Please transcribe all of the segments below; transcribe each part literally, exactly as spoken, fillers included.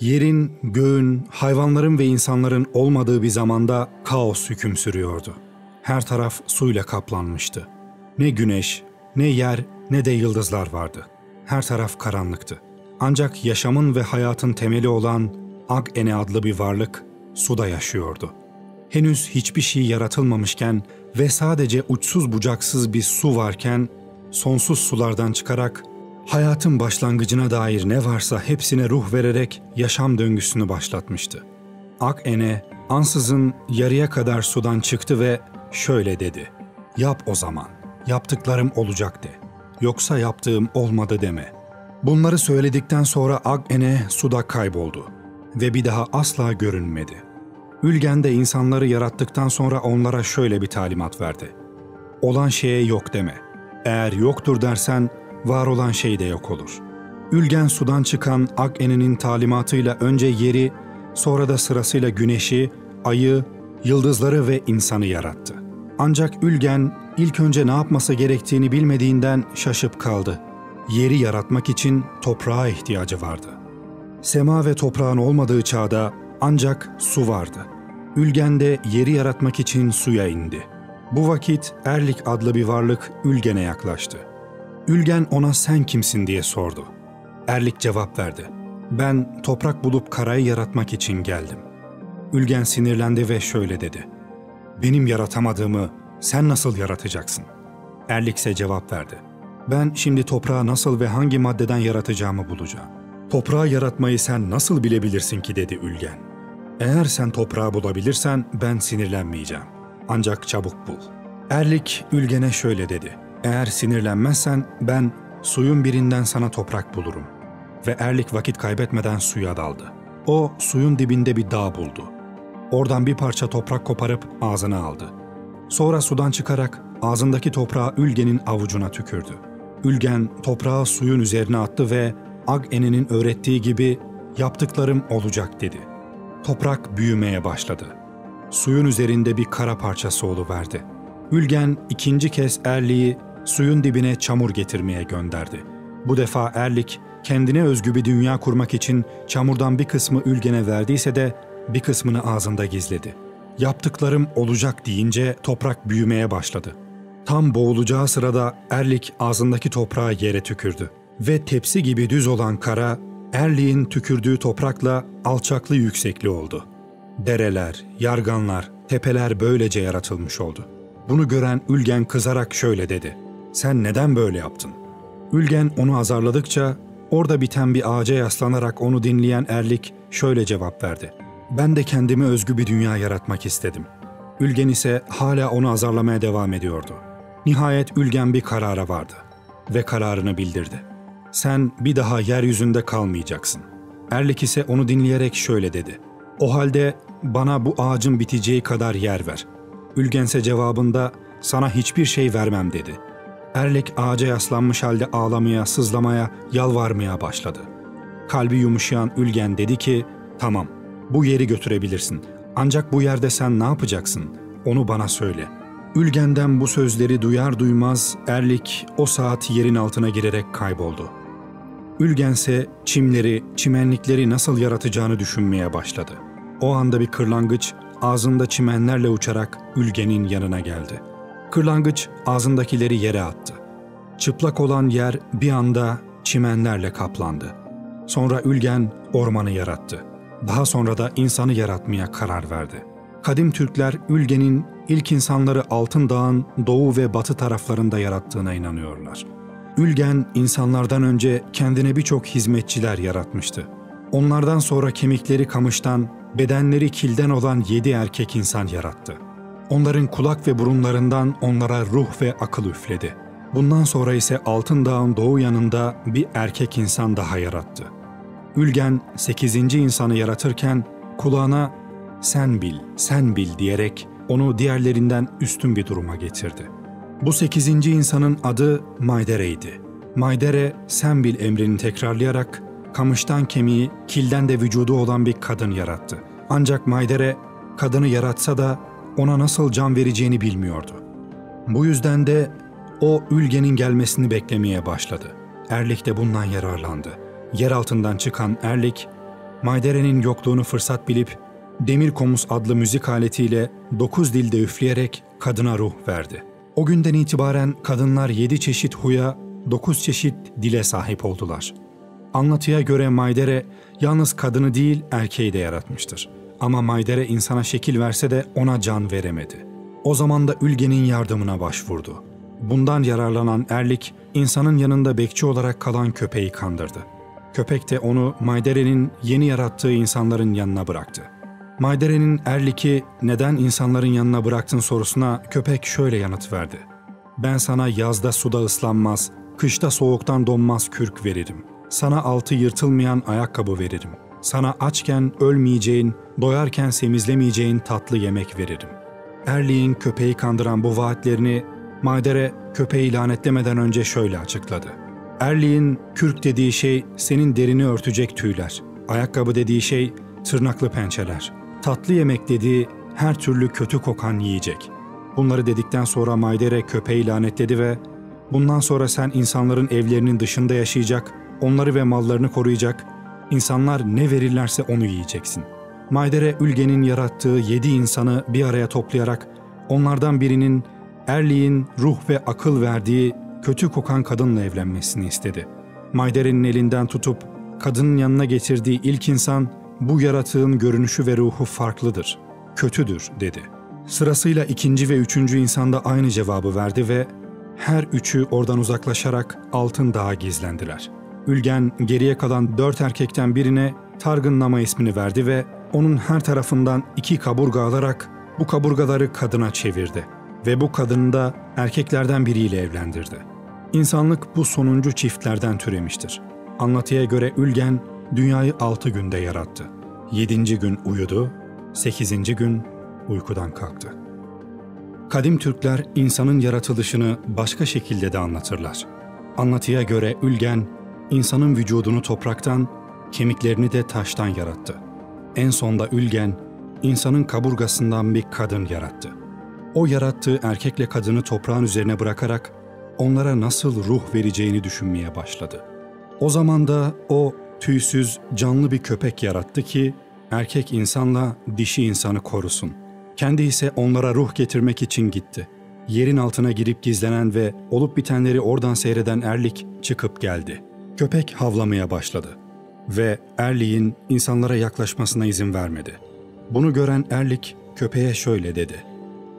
Yerin, göğün, hayvanların ve insanların olmadığı bir zamanda kaos hüküm sürüyordu. Her taraf suyla kaplanmıştı. Ne güneş, ne yer, ne de yıldızlar vardı. Her taraf karanlıktı. Ancak yaşamın ve hayatın temeli olan Ag'ene adlı bir varlık suda yaşıyordu. Henüz hiçbir şey yaratılmamışken ve sadece uçsuz bucaksız bir su varken, sonsuz sulardan çıkarak hayatın başlangıcına dair ne varsa hepsine ruh vererek yaşam döngüsünü başlatmıştı. Ag'ene ansızın yarıya kadar sudan çıktı ve şöyle dedi: "Yap o zaman, yaptıklarım olacak de, yoksa yaptığım olmadı deme." Bunları söyledikten sonra Ag'ene suda kayboldu ve bir daha asla görünmedi. Ülgen de insanları yarattıktan sonra onlara şöyle bir talimat verdi: "Olan şeye yok deme. Eğer yoktur dersen var olan şey de yok olur." Ülgen sudan çıkan Ag'ene'nin talimatıyla önce yeri, sonra da sırasıyla güneşi, ayı, yıldızları ve insanı yarattı. Ancak Ülgen ilk önce ne yapması gerektiğini bilmediğinden şaşıp kaldı. Yeri yaratmak için toprağa ihtiyacı vardı. Sema ve toprağın olmadığı çağda ancak su vardı. Ülgen de yeri yaratmak için suya indi. Bu vakit Erlik adlı bir varlık Ülgen'e yaklaştı. Ülgen ona "Sen kimsin?" diye sordu. Erlik cevap verdi: "Ben toprak bulup karayı yaratmak için geldim." Ülgen sinirlendi ve şöyle dedi: "Benim yaratamadığımı sen nasıl yaratacaksın?" Erlik ise cevap verdi: "Ben şimdi toprağı nasıl ve hangi maddeden yaratacağımı bulacağım." "Toprağı yaratmayı sen nasıl bilebilirsin ki?" dedi Ülgen. "Eğer sen toprağı bulabilirsen ben sinirlenmeyeceğim. Ancak çabuk bul." Erlik Ülgen'e şöyle dedi: "Eğer sinirlenmezsen ben suyun birinden sana toprak bulurum." Ve Erlik vakit kaybetmeden suya daldı. O suyun dibinde bir dağ buldu. Oradan bir parça toprak koparıp ağzına aldı. Sonra sudan çıkarak ağzındaki toprağı Ülgen'in avucuna tükürdü. Ülgen toprağı suyun üzerine attı ve Ag'ene'nin öğrettiği gibi "Yaptıklarım olacak" dedi. Toprak büyümeye başladı. Suyun üzerinde bir kara parçası oluverdi. Ülgen ikinci kez Erlik'i suyun dibine çamur getirmeye gönderdi. Bu defa Erlik kendine özgü bir dünya kurmak için çamurdan bir kısmı Ülgen'e verdiyse de bir kısmını ağzında gizledi. "Yaptıklarım olacak" deyince toprak büyümeye başladı. Tam boğulacağı sırada Erlik ağzındaki toprağı yere tükürdü ve tepsi gibi düz olan kara, Erlik'in tükürdüğü toprakla alçaklı yüksekli oldu. Dereler, yarganlar, tepeler böylece yaratılmış oldu. Bunu gören Ülgen kızarak şöyle dedi: "Sen neden böyle yaptın?" Ülgen onu azarladıkça orada biten bir ağaca yaslanarak onu dinleyen Erlik şöyle cevap verdi: "Ben de kendime özgü bir dünya yaratmak istedim." Ülgen ise hala onu azarlamaya devam ediyordu. Nihayet Ülgen bir karara vardı ve kararını bildirdi: "Sen bir daha yeryüzünde kalmayacaksın." Erlik ise onu dinleyerek şöyle dedi: "O halde bana bu ağacın biteceği kadar yer ver." Ülgen ise cevabında "Sana hiçbir şey vermem" dedi. Erlik ağaca yaslanmış halde ağlamaya, sızlamaya, yalvarmaya başladı. Kalbi yumuşayan Ülgen dedi ki "Tamam, bu yeri götürebilirsin. Ancak bu yerde sen ne yapacaksın? Onu bana söyle." Ülgen'den bu sözleri duyar duymaz Erlik o saat yerin altına girerek kayboldu. Ülgen ise çimleri, çimenlikleri nasıl yaratacağını düşünmeye başladı. O anda bir kırlangıç ağzında çimenlerle uçarak Ülgen'in yanına geldi. Kırlangıç ağzındakileri yere attı. Çıplak olan yer bir anda çimenlerle kaplandı. Sonra Ülgen ormanı yarattı. Daha sonra da insanı yaratmaya karar verdi. Kadim Türkler Ülgen'in ilk insanları Altın Dağ'ın doğu ve batı taraflarında yarattığına inanıyorlar. Ülgen insanlardan önce kendine birçok hizmetçiler yaratmıştı. Onlardan sonra kemikleri kamıştan, bedenleri kilden olan yedi erkek insan yarattı. Onların kulak ve burunlarından onlara ruh ve akıl üfledi. Bundan sonra ise Altın Dağ'ın doğu yanında bir erkek insan daha yarattı. Ülgen sekizinci insanı yaratırken kulağına "Sen bil, sen bil" diyerek onu diğerlerinden üstün bir duruma getirdi. Bu sekizinci insanın adı Maidere'ydi. Maidere, "Sen bil" emrini tekrarlayarak kamıştan kemiği, kilden de vücudu olan bir kadın yarattı. Ancak Maidere kadını yaratsa da ona nasıl can vereceğini bilmiyordu. Bu yüzden de o Ülgen'in gelmesini beklemeye başladı. Erlik de bundan yararlandı. Yer altından çıkan Erlik, Maidere'nin yokluğunu fırsat bilip Demir Komus adlı müzik aletiyle dokuz dilde üfleyerek kadına ruh verdi. O günden itibaren kadınlar yedi çeşit huya, dokuz çeşit dile sahip oldular. Anlatıya göre Maidere yalnız kadını değil erkeği de yaratmıştır. Ama Maidere insana şekil verse de ona can veremedi. O zaman da Ülge'nin yardımına başvurdu. Bundan yararlanan Erlik, insanın yanında bekçi olarak kalan köpeği kandırdı. Köpek de onu Maidere'nin yeni yarattığı insanların yanına bıraktı. Maidere'nin Erlik'i neden insanların yanına bıraktın sorusuna köpek şöyle yanıt verdi. Ben sana yazda suda ıslanmaz, kışta soğuktan donmaz kürk veririm. Sana altı yırtılmayan ayakkabı veririm. Sana açken ölmeyeceğin, doyarken semizlemeyeceğin tatlı yemek veririm. Erlik'in köpeği kandıran bu vaatlerini Maidere köpeği lanetlemeden önce şöyle açıkladı. Erlik'in kürk dediği şey senin derini örtecek tüyler, ayakkabı dediği şey tırnaklı pençeler, tatlı yemek dediği her türlü kötü kokan yiyecek. Bunları dedikten sonra Maidere köpeği lanetledi ve bundan sonra sen insanların evlerinin dışında yaşayacak, onları ve mallarını koruyacak, insanlar ne verirlerse onu yiyeceksin. Maidere Ülge'nin yarattığı yedi insanı bir araya toplayarak onlardan birinin Erlik'in ruh ve akıl verdiği kötü kokan kadınla evlenmesini istedi. Maidere'nin elinden tutup kadının yanına getirdiği ilk insan, bu yaratığın görünüşü ve ruhu farklıdır, kötüdür dedi. Sırasıyla ikinci ve üçüncü insan da aynı cevabı verdi ve her üçü oradan uzaklaşarak Altın Dağ'a gizlendiler. Ülgen geriye kalan dört erkekten birine Targınlama ismini verdi ve onun her tarafından iki kaburga alarak bu kaburgaları kadına çevirdi ve bu kadını da erkeklerden biriyle evlendirdi. İnsanlık bu sonuncu çiftlerden türemiştir. Anlatıya göre Ülgen dünyayı altı günde yarattı. Yedinci gün uyudu, sekizinci gün uykudan kalktı. Kadim Türkler insanın yaratılışını başka şekilde de anlatırlar. Anlatıya göre Ülgen, insanın vücudunu topraktan, kemiklerini de taştan yarattı. En sonda Ülgen, insanın kaburgasından bir kadın yarattı. O yarattığı erkekle kadını toprağın üzerine bırakarak onlara nasıl ruh vereceğini düşünmeye başladı. O zaman da o tüysüz, canlı bir köpek yarattı ki erkek insanla dişi insanı korusun. Kendi ise onlara ruh getirmek için gitti. Yerin altına girip gizlenen ve olup bitenleri oradan seyreden Erlik çıkıp geldi. Köpek havlamaya başladı ve Erlik'in insanlara yaklaşmasına izin vermedi. Bunu gören Erlik köpeğe şöyle dedi.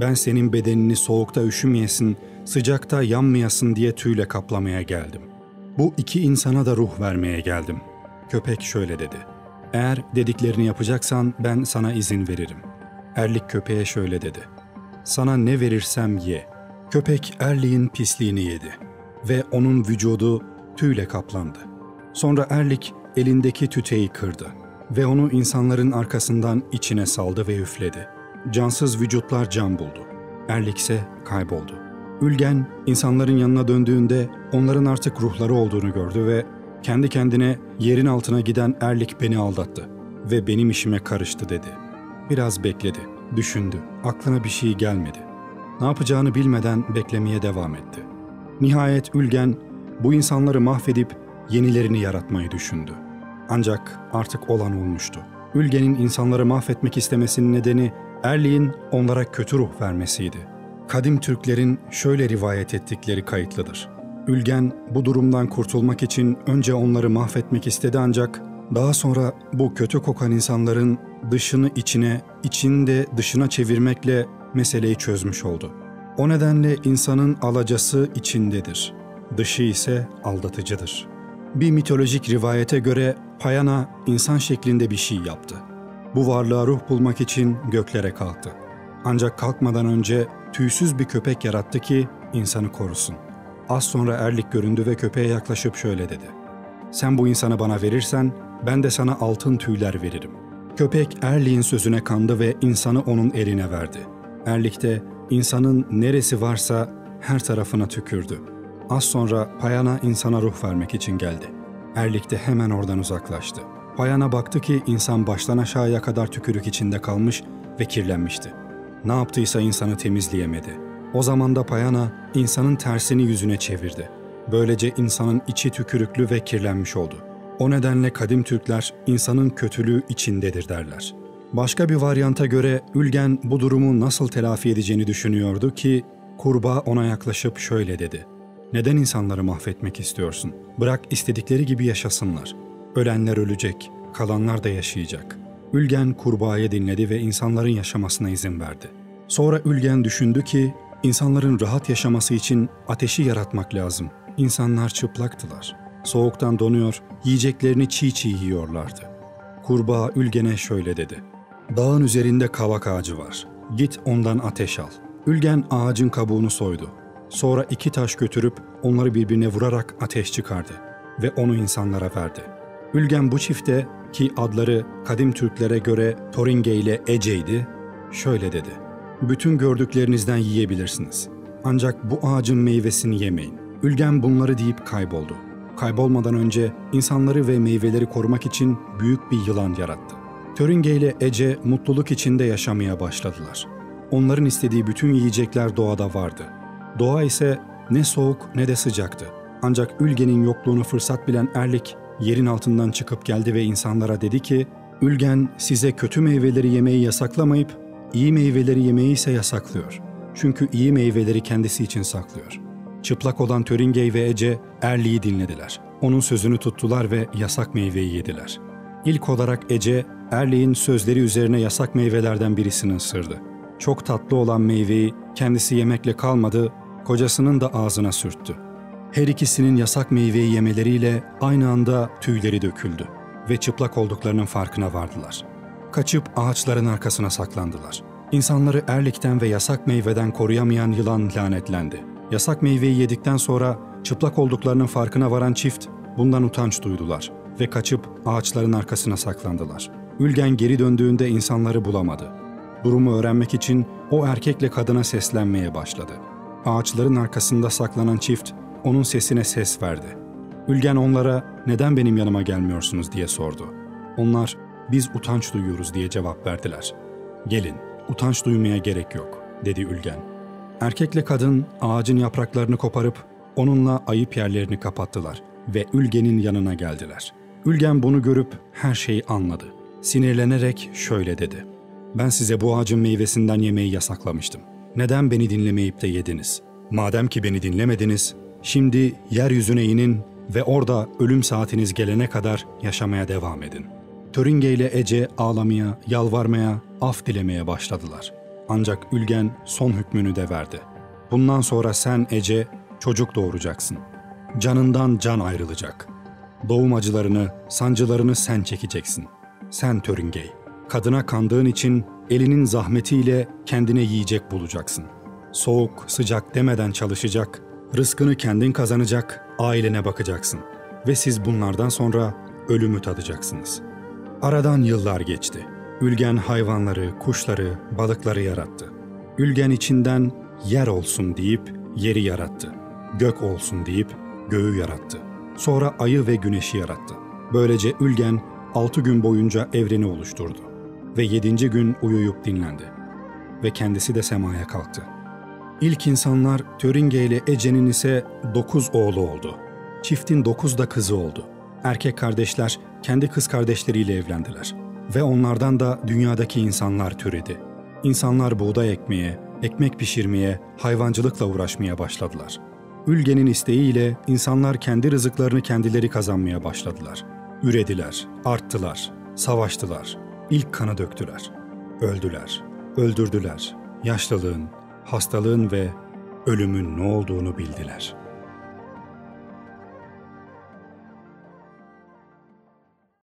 Ben senin bedenini soğukta üşümeyesin, sıcakta yanmayasın diye tüyle kaplamaya geldim. Bu iki insana da ruh vermeye geldim. Köpek şöyle dedi. Eğer dediklerini yapacaksan ben sana izin veririm. Erlik köpeğe şöyle dedi. Sana ne verirsem ye. Köpek Erlik'in pisliğini yedi ve onun vücudu tüyle kaplandı. Sonra Erlik elindeki tüteyi kırdı ve onu insanların arkasından içine saldı ve üfledi. Cansız vücutlar can buldu. Erlik ise kayboldu. Ülgen insanların yanına döndüğünde onların artık ruhları olduğunu gördü ve kendi kendine yerin altına giden Erlik beni aldattı ve benim işime karıştı dedi. Biraz bekledi, düşündü, aklına bir şey gelmedi. Ne yapacağını bilmeden beklemeye devam etti. Nihayet Ülgen bu insanları mahvedip yenilerini yaratmayı düşündü. Ancak artık olan olmuştu. Ülgen'in insanları mahvetmek istemesinin nedeni Erlik'in onlara kötü ruh vermesiydi. Kadim Türklerin şöyle rivayet ettikleri kayıtlıdır. Ülgen bu durumdan kurtulmak için önce onları mahvetmek istedi ancak daha sonra bu kötü kokan insanların dışını içine, içini de dışına çevirmekle meseleyi çözmüş oldu. O nedenle insanın alacası içindedir, dışı ise aldatıcıdır. Bir mitolojik rivayete göre Payana insan şeklinde bir şey yaptı. Bu varlığa ruh bulmak için göklere kalktı. Ancak kalkmadan önce tüysüz bir köpek yarattı ki insanı korusun. Az sonra Erlik göründü ve köpeğe yaklaşıp şöyle dedi. Sen bu insanı bana verirsen ben de sana altın tüyler veririm. Köpek Erlik'in sözüne kandı ve insanı onun eline verdi. Erlik de insanın neresi varsa her tarafına tükürdü. Az sonra Payana insana ruh vermek için geldi. Erlik de hemen oradan uzaklaştı. Payana baktı ki insan baştan aşağıya kadar tükürük içinde kalmış ve kirlenmişti. Ne yaptıysa insanı temizleyemedi. O zaman da Payana insanın tersini yüzüne çevirdi. Böylece insanın içi tükürüklü ve kirlenmiş oldu. O nedenle kadim Türkler insanın kötülüğü içindedir derler. Başka bir varyanta göre Ülgen bu durumu nasıl telafi edeceğini düşünüyordu ki kurbağa ona yaklaşıp şöyle dedi. Neden insanları mahvetmek istiyorsun? Bırak istedikleri gibi yaşasınlar. Ölenler ölecek, kalanlar da yaşayacak. Ülgen kurbağayı dinledi ve insanların yaşamasına izin verdi. Sonra Ülgen düşündü ki insanların rahat yaşaması için ateşi yaratmak lazım. İnsanlar çıplaktılar. Soğuktan donuyor, yiyeceklerini çiğ çiğ yiyorlardı. Kurbağa Ülgen'e şöyle dedi. Dağın üzerinde kavak ağacı var. Git ondan ateş al. Ülgen ağacın kabuğunu soydu. Sonra iki taş götürüp onları birbirine vurarak ateş çıkardı ve onu insanlara verdi. Ülgen bu çifte, ki adları kadim Türklere göre Toringe ile Ece'ydi, şöyle dedi. Bütün gördüklerinizden yiyebilirsiniz. Ancak bu ağacın meyvesini yemeyin. Ülgen bunları deyip kayboldu. Kaybolmadan önce insanları ve meyveleri korumak için büyük bir yılan yarattı. Toringe ile Ece mutluluk içinde yaşamaya başladılar. Onların istediği bütün yiyecekler doğada vardı. Doğa ise ne soğuk ne de sıcaktı. Ancak Ülgen'in yokluğunu fırsat bilen Erlik yerin altından çıkıp geldi ve insanlara dedi ki, Ülgen size kötü meyveleri yemeyi yasaklamayıp iyi meyveleri yemeyi ise yasaklıyor. Çünkü iyi meyveleri kendisi için saklıyor. Çıplak olan Toringe ve Ece Erlik'i dinlediler. Onun sözünü tuttular ve yasak meyveyi yediler. İlk olarak Ece, Erlik'in sözleri üzerine yasak meyvelerden birisini ısırdı. Çok tatlı olan meyveyi kendisi yemekle kalmadı, kocasının da ağzına sürttü. Her ikisinin yasak meyveyi yemeleriyle aynı anda tüyleri döküldü ve çıplak olduklarının farkına vardılar. Kaçıp ağaçların arkasına saklandılar. İnsanları Erlik'ten ve yasak meyveden koruyamayan yılan lanetlendi. Yasak meyveyi yedikten sonra çıplak olduklarının farkına varan çift bundan utanç duydular ve kaçıp ağaçların arkasına saklandılar. Ülgen geri döndüğünde insanları bulamadı. Durumu öğrenmek için o erkekle kadına seslenmeye başladı. Ağaçların arkasında saklanan çift onun sesine ses verdi. Ülgen onlara "Neden benim yanıma gelmiyorsunuz?" diye sordu. Onlar "Biz utanç duyuyoruz." diye cevap verdiler. "Gelin, utanç duymaya gerek yok." dedi Ülgen. Erkekle kadın ağacın yapraklarını koparıp onunla ayıp yerlerini kapattılar ve Ülgen'in yanına geldiler. Ülgen bunu görüp her şeyi anladı. Sinirlenerek şöyle dedi. Ben size bu ağacın meyvesinden yemeyi yasaklamıştım. Neden beni dinlemeyip de yediniz? Madem ki beni dinlemediniz, şimdi yeryüzüne inin ve orada ölüm saatiniz gelene kadar yaşamaya devam edin. Toringe ile Ece ağlamaya, yalvarmaya, af dilemeye başladılar. Ancak Ülgen son hükmünü de verdi. Bundan sonra sen Ece çocuk doğuracaksın. Canından can ayrılacak. Doğum acılarını, sancılarını sen çekeceksin. Sen Toringe, kadına kandığın için elinin zahmetiyle kendine yiyecek bulacaksın. Soğuk, sıcak demeden çalışacak, rızkını kendin kazanacak, ailene bakacaksın. Ve siz bunlardan sonra ölümü tadacaksınız. Aradan yıllar geçti. Ülgen hayvanları, kuşları, balıkları yarattı. Ülgen içinden yer olsun deyip yeri yarattı. Gök olsun deyip göğü yarattı. Sonra ayı ve güneşi yarattı. Böylece Ülgen altı gün boyunca evreni oluşturdu. Ve yedinci gün uyuyup dinlendi. Ve kendisi de semaya kalktı. İlk insanlar Toringe ile Ece'nin ise dokuz oğlu oldu. Çiftin dokuz da kızı oldu. Erkek kardeşler kendi kız kardeşleriyle evlendiler. Ve onlardan da dünyadaki insanlar türedi. İnsanlar buğday ekmeye, ekmek pişirmeye, hayvancılıkla uğraşmaya başladılar. Ülgen'in isteğiyle insanlar kendi rızıklarını kendileri kazanmaya başladılar. Ürediler, arttılar, savaştılar, ilk kanı döktüler. Öldüler, öldürdüler, yaşlılığın, hastalığın ve ölümün ne olduğunu bildiler.